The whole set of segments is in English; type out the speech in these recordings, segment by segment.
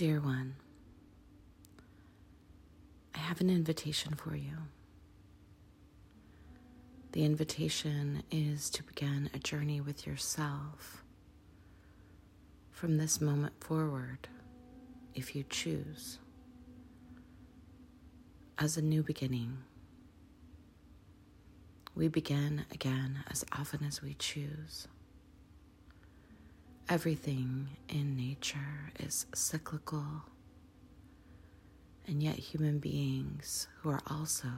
Dear one, I have an invitation for you. The invitation is to begin a journey with yourself from this moment forward, if you choose, as a new beginning. We begin again as often as we choose. Everything in nature is cyclical, and yet human beings who are also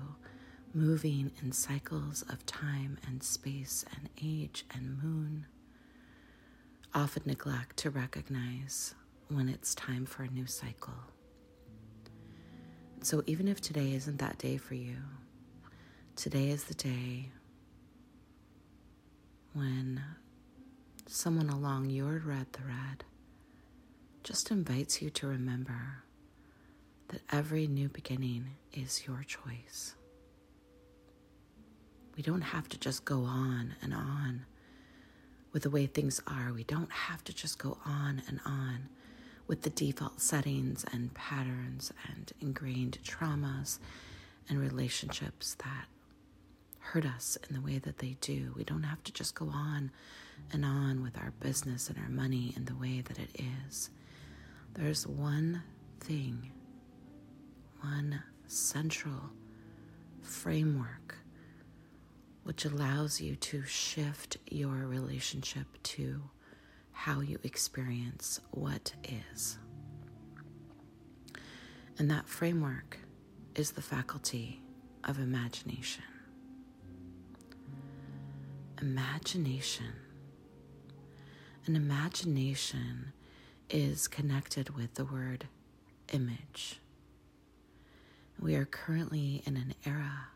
moving in cycles of time and space and age and moon often neglect to recognize when it's time for a new cycle. So even if today isn't that day for you, today is the day when someone along your thread just invites you to remember that every new beginning is your choice. We don't have to just go on and on with the way things are. We don't have to just go on and on with the default settings and patterns and ingrained traumas and relationships that hurt us in the way that they do. We don't have to just go on and on with our business and our money in the way that it is. There's one thing, one central framework which allows you to shift your relationship to how you experience what is. And that framework is the faculty of imagination. Imagination is connected with the word image. We are currently in an era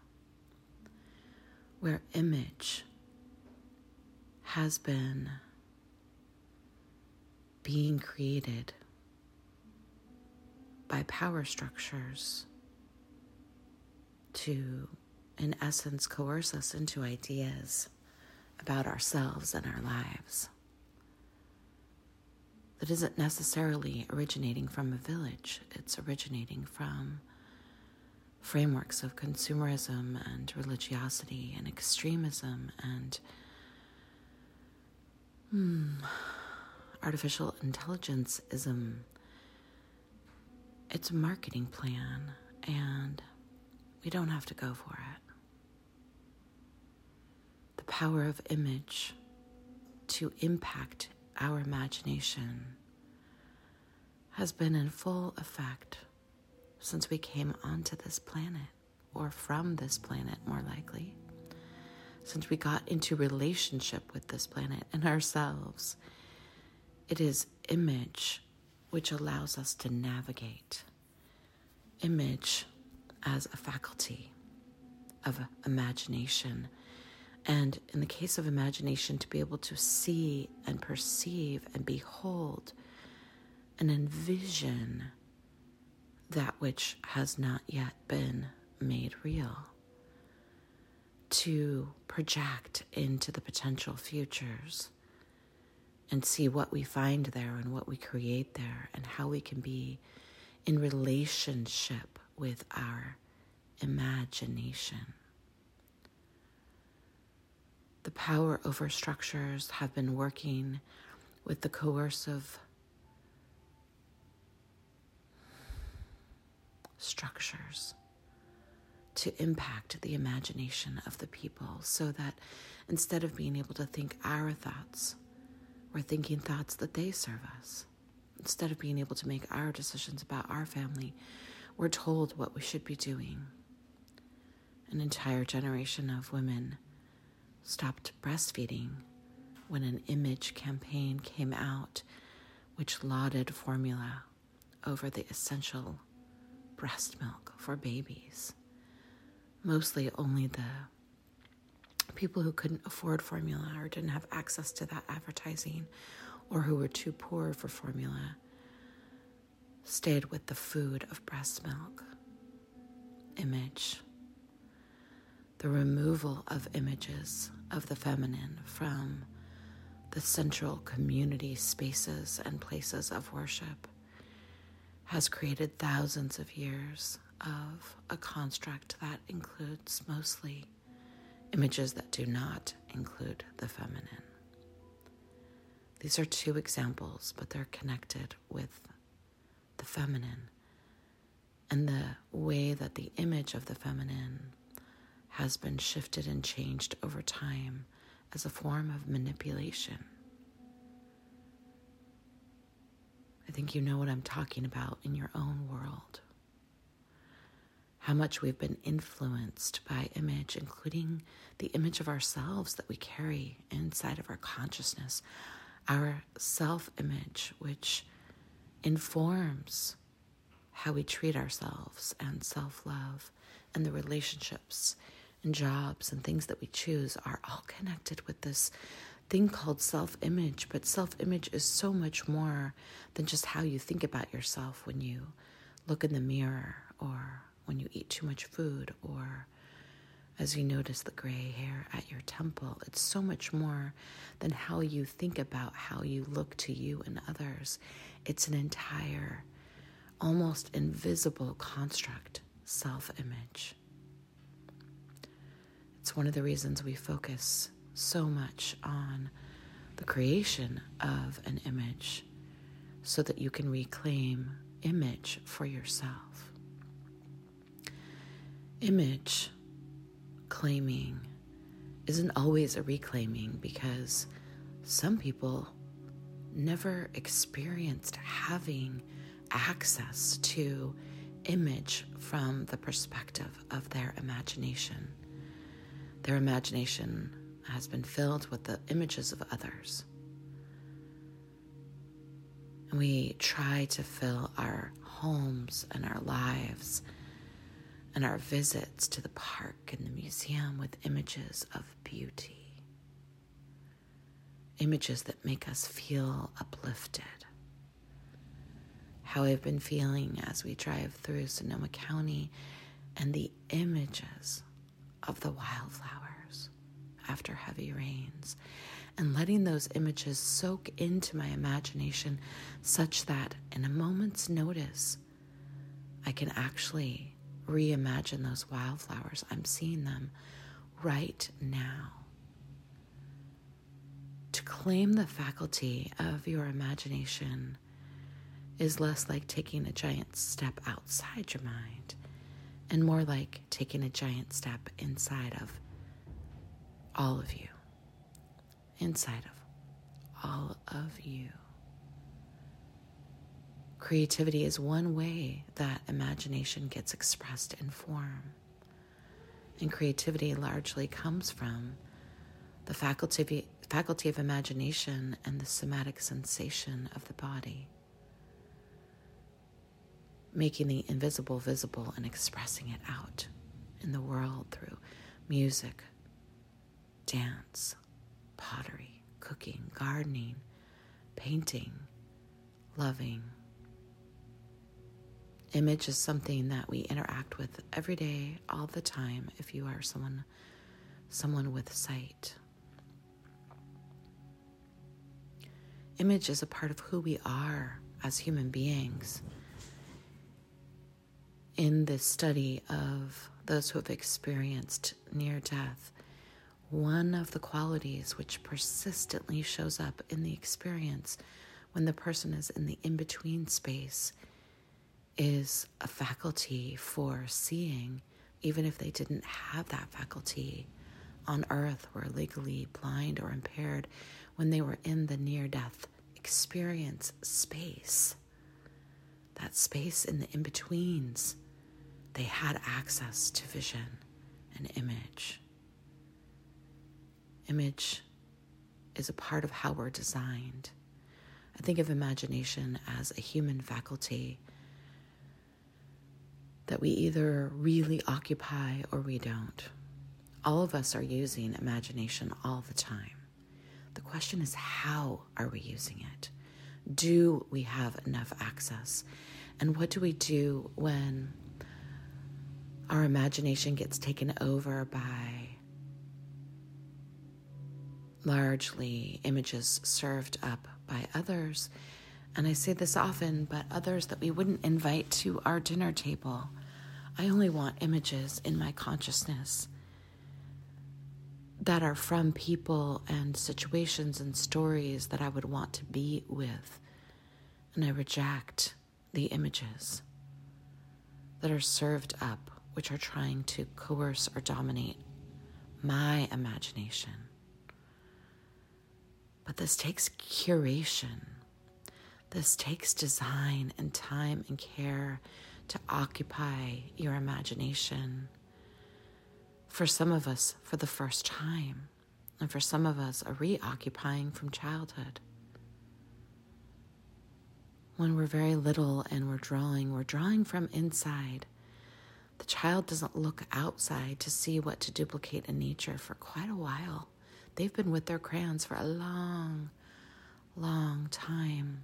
where image has been being created by power structures to, in essence, coerce us into ideas about ourselves and our lives that isn't necessarily originating from a village. It's originating from frameworks of consumerism and religiosity and extremism and artificial intelligence-ism. It's a marketing plan, and we don't have to go for it. The power of image to impact our imagination has been in full effect since we came onto this planet, or from this planet more likely, since we got into relationship with this planet and ourselves. It is image which allows us to navigate. Image as a faculty of imagination. And in the case of imagination, to be able to see and perceive and behold and envision that which has not yet been made real, to project into the potential futures and see what we find there and what we create there and how we can be in relationship with our imagination. The power over structures have been working with the coercive structures to impact the imagination of the people, so that instead of being able to think our thoughts, we're thinking thoughts that they serve us. Instead of being able to make our decisions about our family, we're told what we should be doing. An entire generation of women stopped breastfeeding when an image campaign came out which lauded formula over the essential breast milk for babies. Mostly only the people who couldn't afford formula or didn't have access to that advertising, or who were too poor for formula, stayed with the food of breast milk. Image. The removal of images of the feminine from the central community spaces and places of worship has created thousands of years of a construct that includes mostly images that do not include the feminine. These are two examples, but they're connected with the feminine and the way that the image of the feminine has been shifted and changed over time as a form of manipulation. I think you know what I'm talking about in your own world. How much we've been influenced by image, including the image of ourselves that we carry inside of our consciousness, our self-image, which informs how we treat ourselves and self-love, and the relationships and jobs and things that we choose are all connected with this thing called self-image. But self-image is so much more than just how you think about yourself when you look in the mirror, or when you eat too much food, or as you notice the gray hair at your temple. It's so much more than how you think about how you look to you and others. It's an entire, almost invisible construct, self-image. It's one of the reasons we focus so much on the creation of an image, so that you can reclaim image for yourself. Image claiming isn't always a reclaiming, because some people never experienced having access to image from the perspective of their imagination. Their imagination has been filled with the images of others. And we try to fill our homes and our lives and our visits to the park and the museum with images of beauty, images that make us feel uplifted. How I've been feeling as we drive through Sonoma County and the images of the wildflowers after heavy rains, and letting those images soak into my imagination such that in a moment's notice, I can actually reimagine those wildflowers. I'm seeing them right now. To claim the faculty of your imagination is less like taking a giant step outside your mind and more like taking a giant step inside of all of you. Inside of all of you. Creativity is one way that imagination gets expressed in form. And creativity largely comes from the faculty of imagination and the somatic sensation of the body. Making the invisible visible and expressing it out in the world through music, dance, pottery, cooking, gardening, painting, loving. Image is something that we interact with every day, all the time, if you are someone with sight. Image is a part of who we are as human beings. In this study of those who have experienced near death, one of the qualities which persistently shows up in the experience when the person is in the in-between space is a faculty for seeing, even if they didn't have that faculty on earth, were legally blind or impaired when they were in the near-death experience space. That space in the in-betweens, they had access to vision and image. Image is a part of how we're designed. I think of imagination as a human faculty that we either really occupy or we don't. All of us are using imagination all the time. The question is, how are we using it? Do we have enough access? And what do we do when our imagination gets taken over by largely images served up by others and I say this often, but others that we wouldn't invite to our dinner table. I only want images in my consciousness that are from people and situations and stories that I would want to be with. And I reject the images that are served up, which are trying to coerce or dominate my imagination. But this takes curation. This takes design and time and care to occupy your imagination. For some of us, for the first time. And for some of us, a reoccupying from childhood. When we're very little and we're drawing from inside. The child doesn't look outside to see what to duplicate in nature for quite a while. They've been with their crayons for a long, long time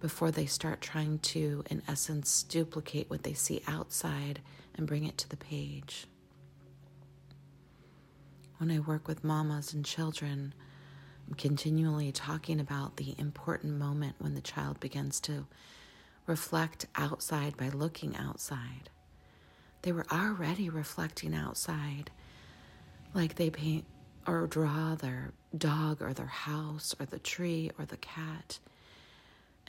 before they start trying to, in essence, duplicate what they see outside and bring it to the page. When I work with mamas and children, I'm continually talking about the important moment when the child begins to reflect outside by looking outside. They were already reflecting outside, like they paint or draw their dog or their house or the tree or the cat.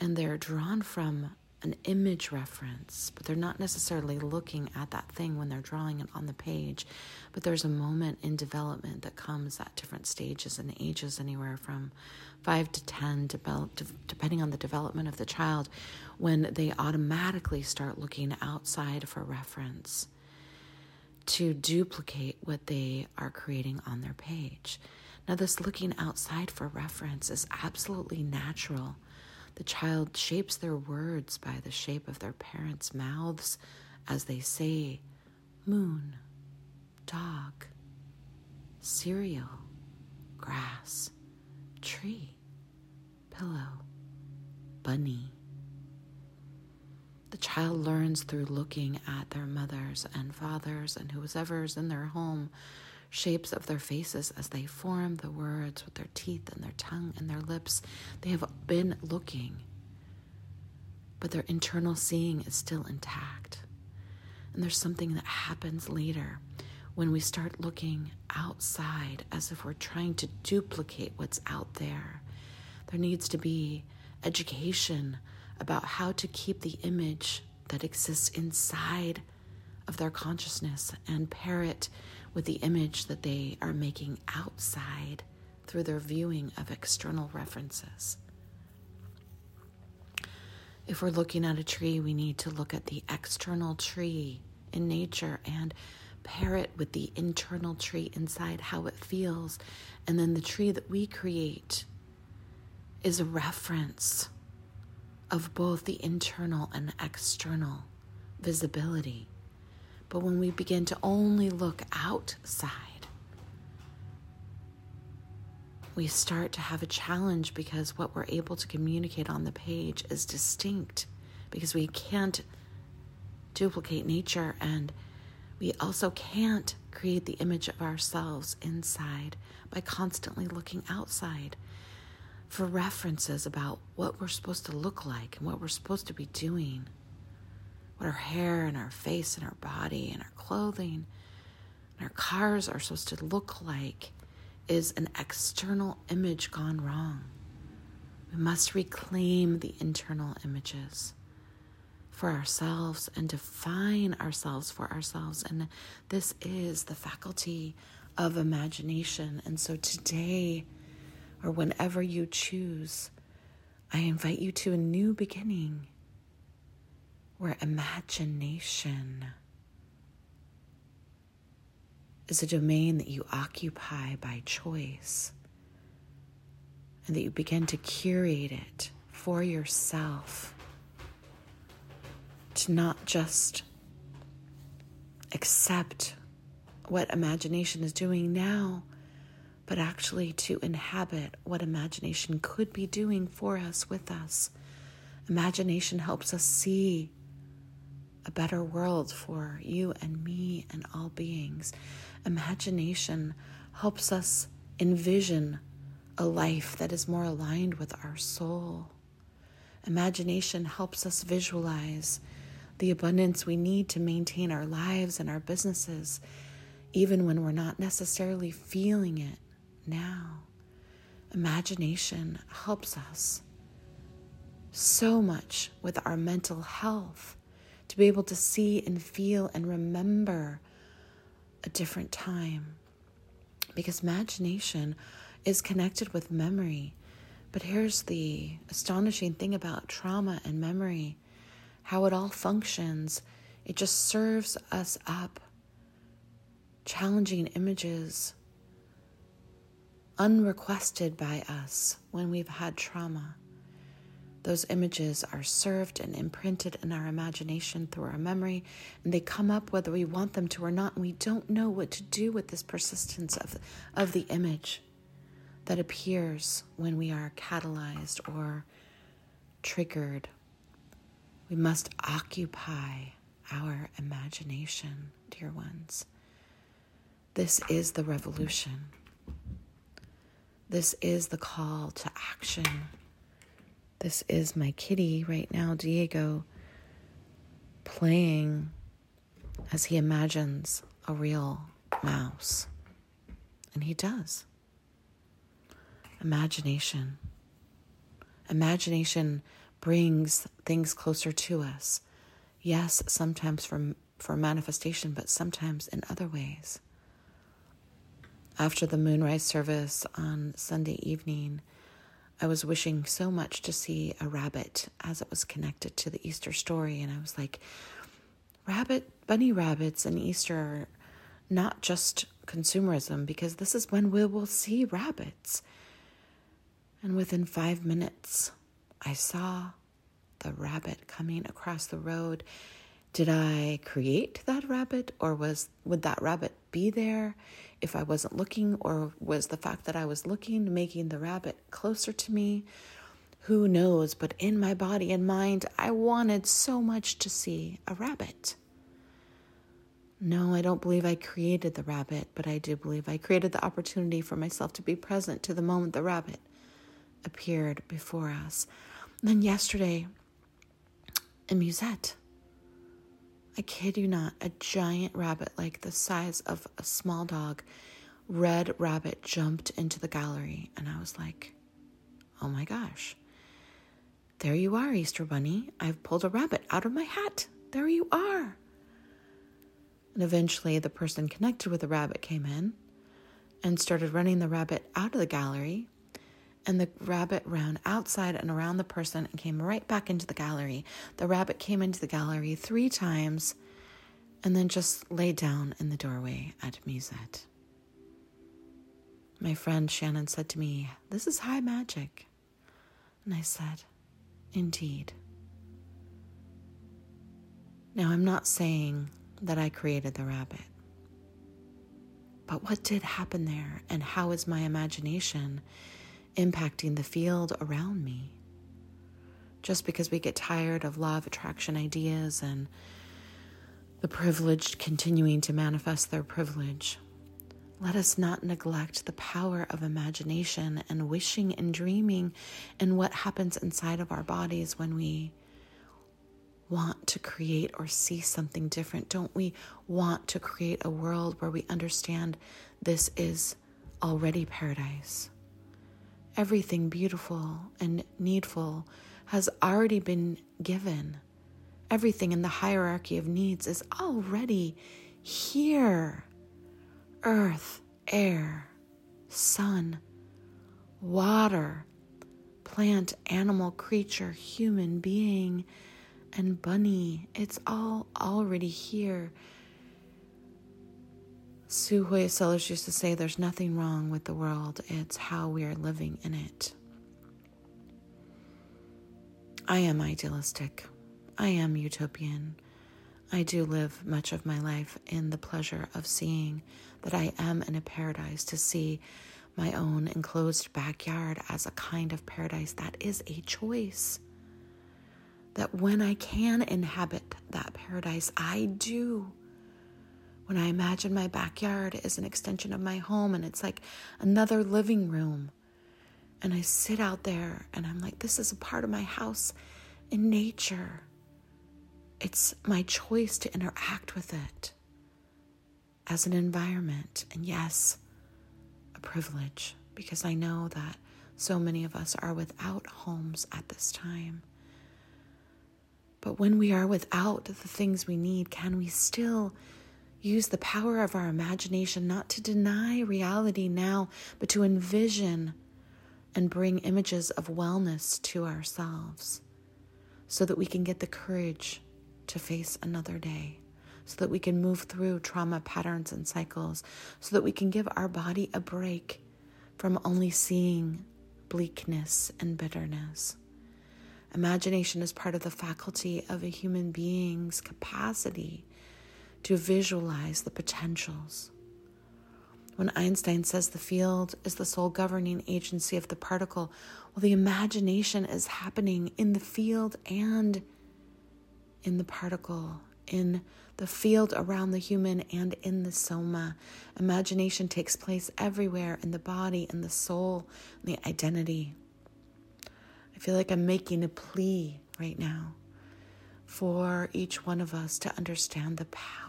And they're drawn from an image reference, but they're not necessarily looking at that thing when they're drawing it on the page. But there's a moment in development that comes at different stages and ages, anywhere from 5 to 10, depending on the development of the child, when they automatically start looking outside for reference to duplicate what they are creating on their page. Now, this looking outside for reference is absolutely natural. The child shapes their words by the shape of their parents' mouths as they say, moon, dog, cereal, grass, tree, pillow, bunny. The child learns through looking at their mothers and fathers and whoever's in their home, shapes of their faces as they form the words with their teeth and their tongue and their lips. They have been looking, but their internal seeing is still intact. And there's something that happens later when we start looking outside as if we're trying to duplicate what's out there. There needs to be education about how to keep the image that exists inside of their consciousness and pair it with the image that they are making outside through their viewing of external references. If we're looking at a tree, we need to look at the external tree in nature and pair it with the internal tree inside, how it feels. And then the tree that we create is a reference of both the internal and external visibility. But when we begin to only look outside, we start to have a challenge because what we're able to communicate on the page is distinct because we can't duplicate nature and we also can't create the image of ourselves inside by constantly looking outside for references about what we're supposed to look like and what we're supposed to be doing. What our hair and our face and our body and our clothing and our cars are supposed to look like is an external image gone wrong. We must reclaim the internal images for ourselves and define ourselves for ourselves. And this is the faculty of imagination. And so today, or whenever you choose, I invite you to a new beginning, where imagination is a domain that you occupy by choice and that you begin to curate it for yourself, to not just accept what imagination is doing now, but actually to inhabit what imagination could be doing for us, with us. Imagination helps us see a better world for you and me and all beings. Imagination helps us envision a life that is more aligned with our soul. Imagination helps us visualize the abundance we need to maintain our lives and our businesses, even when we're not necessarily feeling it now. Imagination helps us so much with our mental health, to be able to see and feel and remember a different time, because imagination is connected with memory. But here's the astonishing thing about trauma and memory, how it all functions. It just serves us up challenging images unrequested by us when we've had trauma. Those images are served and imprinted in our imagination through our memory, and they come up whether we want them to or not, and we don't know what to do with this persistence of the image that appears when we are catalyzed or triggered. We must occupy our imagination, dear ones. This is the revolution. This is the call to action. This is my kitty right now, Diego, playing as he imagines a real mouse. And he does. Imagination. Imagination brings things closer to us. Yes, sometimes for manifestation, but sometimes in other ways. After the moonrise service on Sunday evening, I was wishing so much to see a rabbit as it was connected to the Easter story. And I was like, bunny rabbits and Easter are not just consumerism, because this is when we will see rabbits. And within 5 minutes, I saw the rabbit coming across the road. Did I create that rabbit, or would that rabbit be there if I wasn't looking, or was the fact that I was looking making the rabbit closer to me? Who knows, but in my body and mind, I wanted so much to see a rabbit. No, I don't believe I created the rabbit, but I do believe I created the opportunity for myself to be present to the moment the rabbit appeared before us. And then yesterday, in Musea, I kid you not, a giant rabbit like the size of a small dog, red rabbit, jumped into the gallery. And I was like, oh my gosh, there you are, Easter Bunny. I've pulled a rabbit out of my hat. There you are. And eventually the person connected with the rabbit came in and started running the rabbit out of the gallery. And the rabbit ran outside and around the person and came right back into the gallery. The rabbit came into the gallery 3 times and then just laid down in the doorway at Musea. My friend Shannon said to me, "This is high magic." And I said, "Indeed." Now, I'm not saying that I created the rabbit, but what did happen there, and how is my imagination impacting the field around me? Just because we get tired of law of attraction ideas and the privileged continuing to manifest their privilege, let us not neglect the power of imagination and wishing and dreaming and what happens inside of our bodies when we want to create or see something different. Don't we want to create a world where we understand this is already paradise? Everything beautiful and needful has already been given. Everything in the hierarchy of needs is already here. Earth, air, sun, water, plant, animal, creature, human being, and bunny. It's all already here. Su Hoi Sellers used to say there's nothing wrong with the world. It's how we are living in it. I am idealistic. I am utopian. I do live much of my life in the pleasure of seeing that I am in a paradise, to see my own enclosed backyard as a kind of paradise. That is a choice. That when I can inhabit that paradise, I do. When I imagine my backyard is an extension of my home, and it's like another living room, And I sit out there and I'm like, this is a part of my house in nature. It's my choice to interact with it as an environment. And yes, a privilege, because I know that so many of us are without homes at this time. But when we are without the things we need, can we still use the power of our imagination, not to deny reality now, but to envision and bring images of wellness to ourselves so that we can get the courage to face another day, so that we can move through trauma patterns and cycles, so that we can give our body a break from only seeing bleakness and bitterness. Imagination is part of the faculty of a human being's capacity to visualize the potentials. When Einstein says the field is the sole governing agency of the particle, well, the imagination is happening in the field and in the particle, in the field around the human and in the soma. Imagination takes place everywhere in the body and the soul and the identity. I feel like I'm making a plea right now for each one of us to understand the power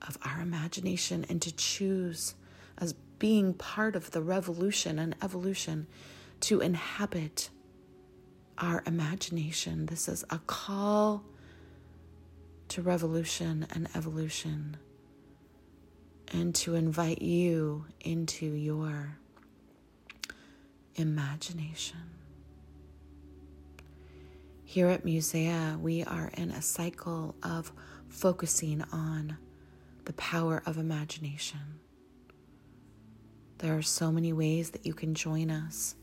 of our imagination and to choose, as being part of the revolution and evolution, to inhabit our imagination. This is a call to revolution and evolution, and to invite you into your imagination. Here at Musea, we are in a cycle of focusing on the power of imagination. There are so many ways that you can join us,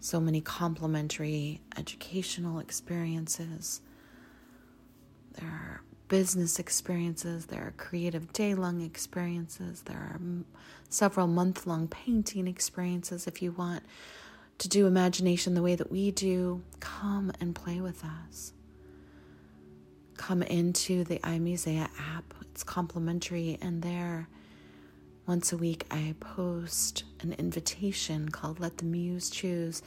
so many complementary educational experiences. There are business experiences, there are creative day-long experiences, there are several month-long painting experiences. If you want to do imagination the way that we do, come and play with us. Come into the iMusea app. It's complimentary, and there, once a week, I post an invitation called Let the Muse Choose,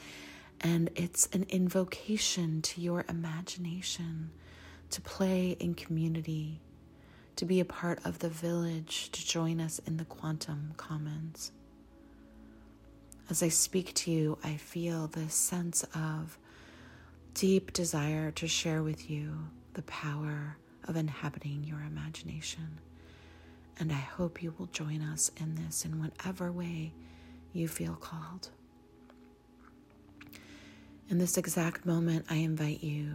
and it's an invocation to your imagination, to play in community, to be a part of the village, to join us in the Quantum Commons. As I speak to you, I feel this sense of deep desire to share with you the power of inhabiting your imagination. And I hope you will join us in this in whatever way you feel called. In this exact moment, I invite you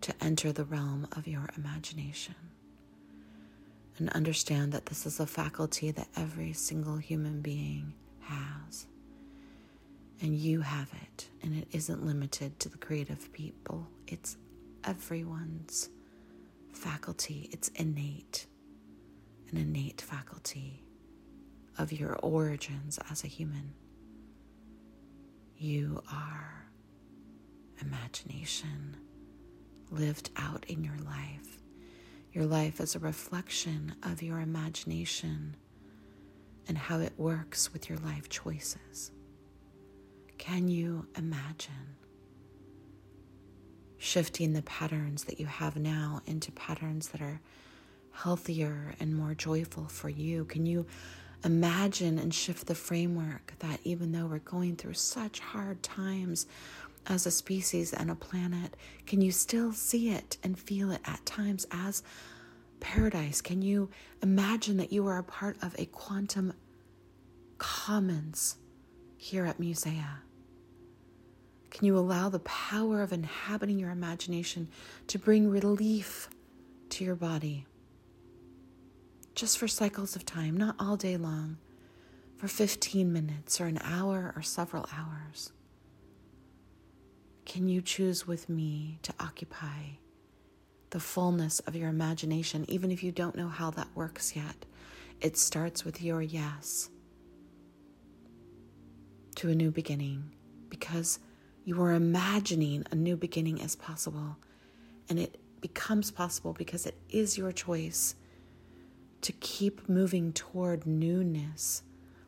to enter the realm of your imagination and understand that this is a faculty that every single human being has. And you have it, and it isn't limited to the creative people. It's everyone's faculty. It's innate, an innate faculty of your origins as a human. You are imagination lived out in your life. Your life is a reflection of your imagination and how it works with your life choices. Can you imagine shifting the patterns that you have now into patterns that are healthier and more joyful for you? Can you imagine and shift the framework that even though we're going through such hard times as a species and a planet, can you still see it and feel it at times as paradise? Can you imagine that you are a part of a Quantum Commons here at Musea? Can you allow the power of inhabiting your imagination to bring relief to your body? Just for cycles of time, not all day long, for 15 minutes or an hour or several hours. Can you choose with me to occupy the fullness of your imagination, even if you don't know how that works yet? It starts with your yes to a new beginning, because you are imagining a new beginning as possible, and it becomes possible because it is your choice to keep moving toward newness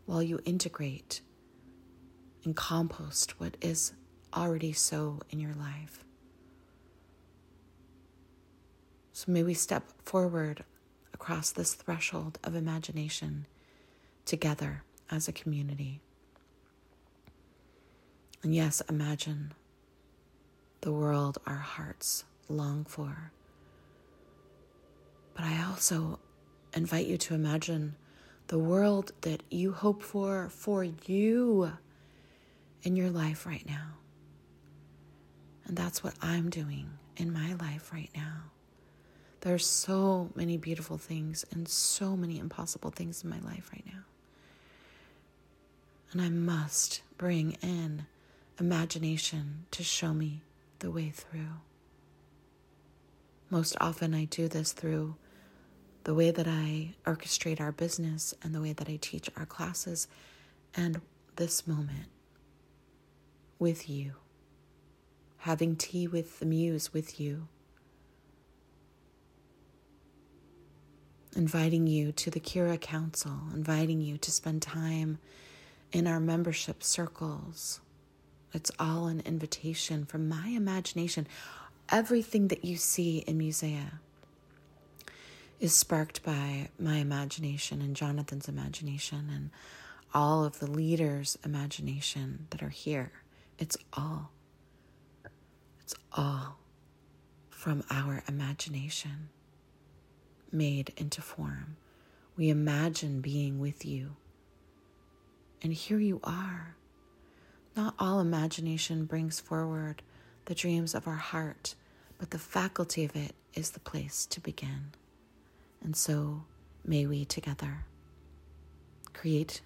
while you integrate and compost what is already so in your life. So may we step forward across this threshold of imagination together as a community. And yes, imagine the world our hearts long for. But I also invite you to imagine the world that you hope for you in your life right now. And that's what I'm doing in my life right now. There are so many beautiful things and so many impossible things in my life right now. And I must bring in imagination to show me the way through. Most often I do this through the way that I orchestrate our business and the way that I teach our classes and this moment with you, having tea with the muse with you, inviting you to the Kira Council, inviting you to spend time in our membership circles. It's all an invitation from my imagination. Everything that you see in Musea is sparked by my imagination and Jonathan's imagination and all of the leaders' imagination that are here. It's all from our imagination made into form. We imagine being with you. And here you are. Not all imagination brings forward the dreams of our heart, but the faculty of it is the place to begin. And so may we together create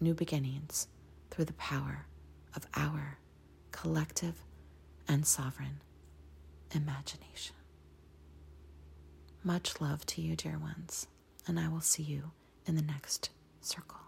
new beginnings through the power of our collective and sovereign imagination. Much love to you, dear ones, and I will see you in the next circle.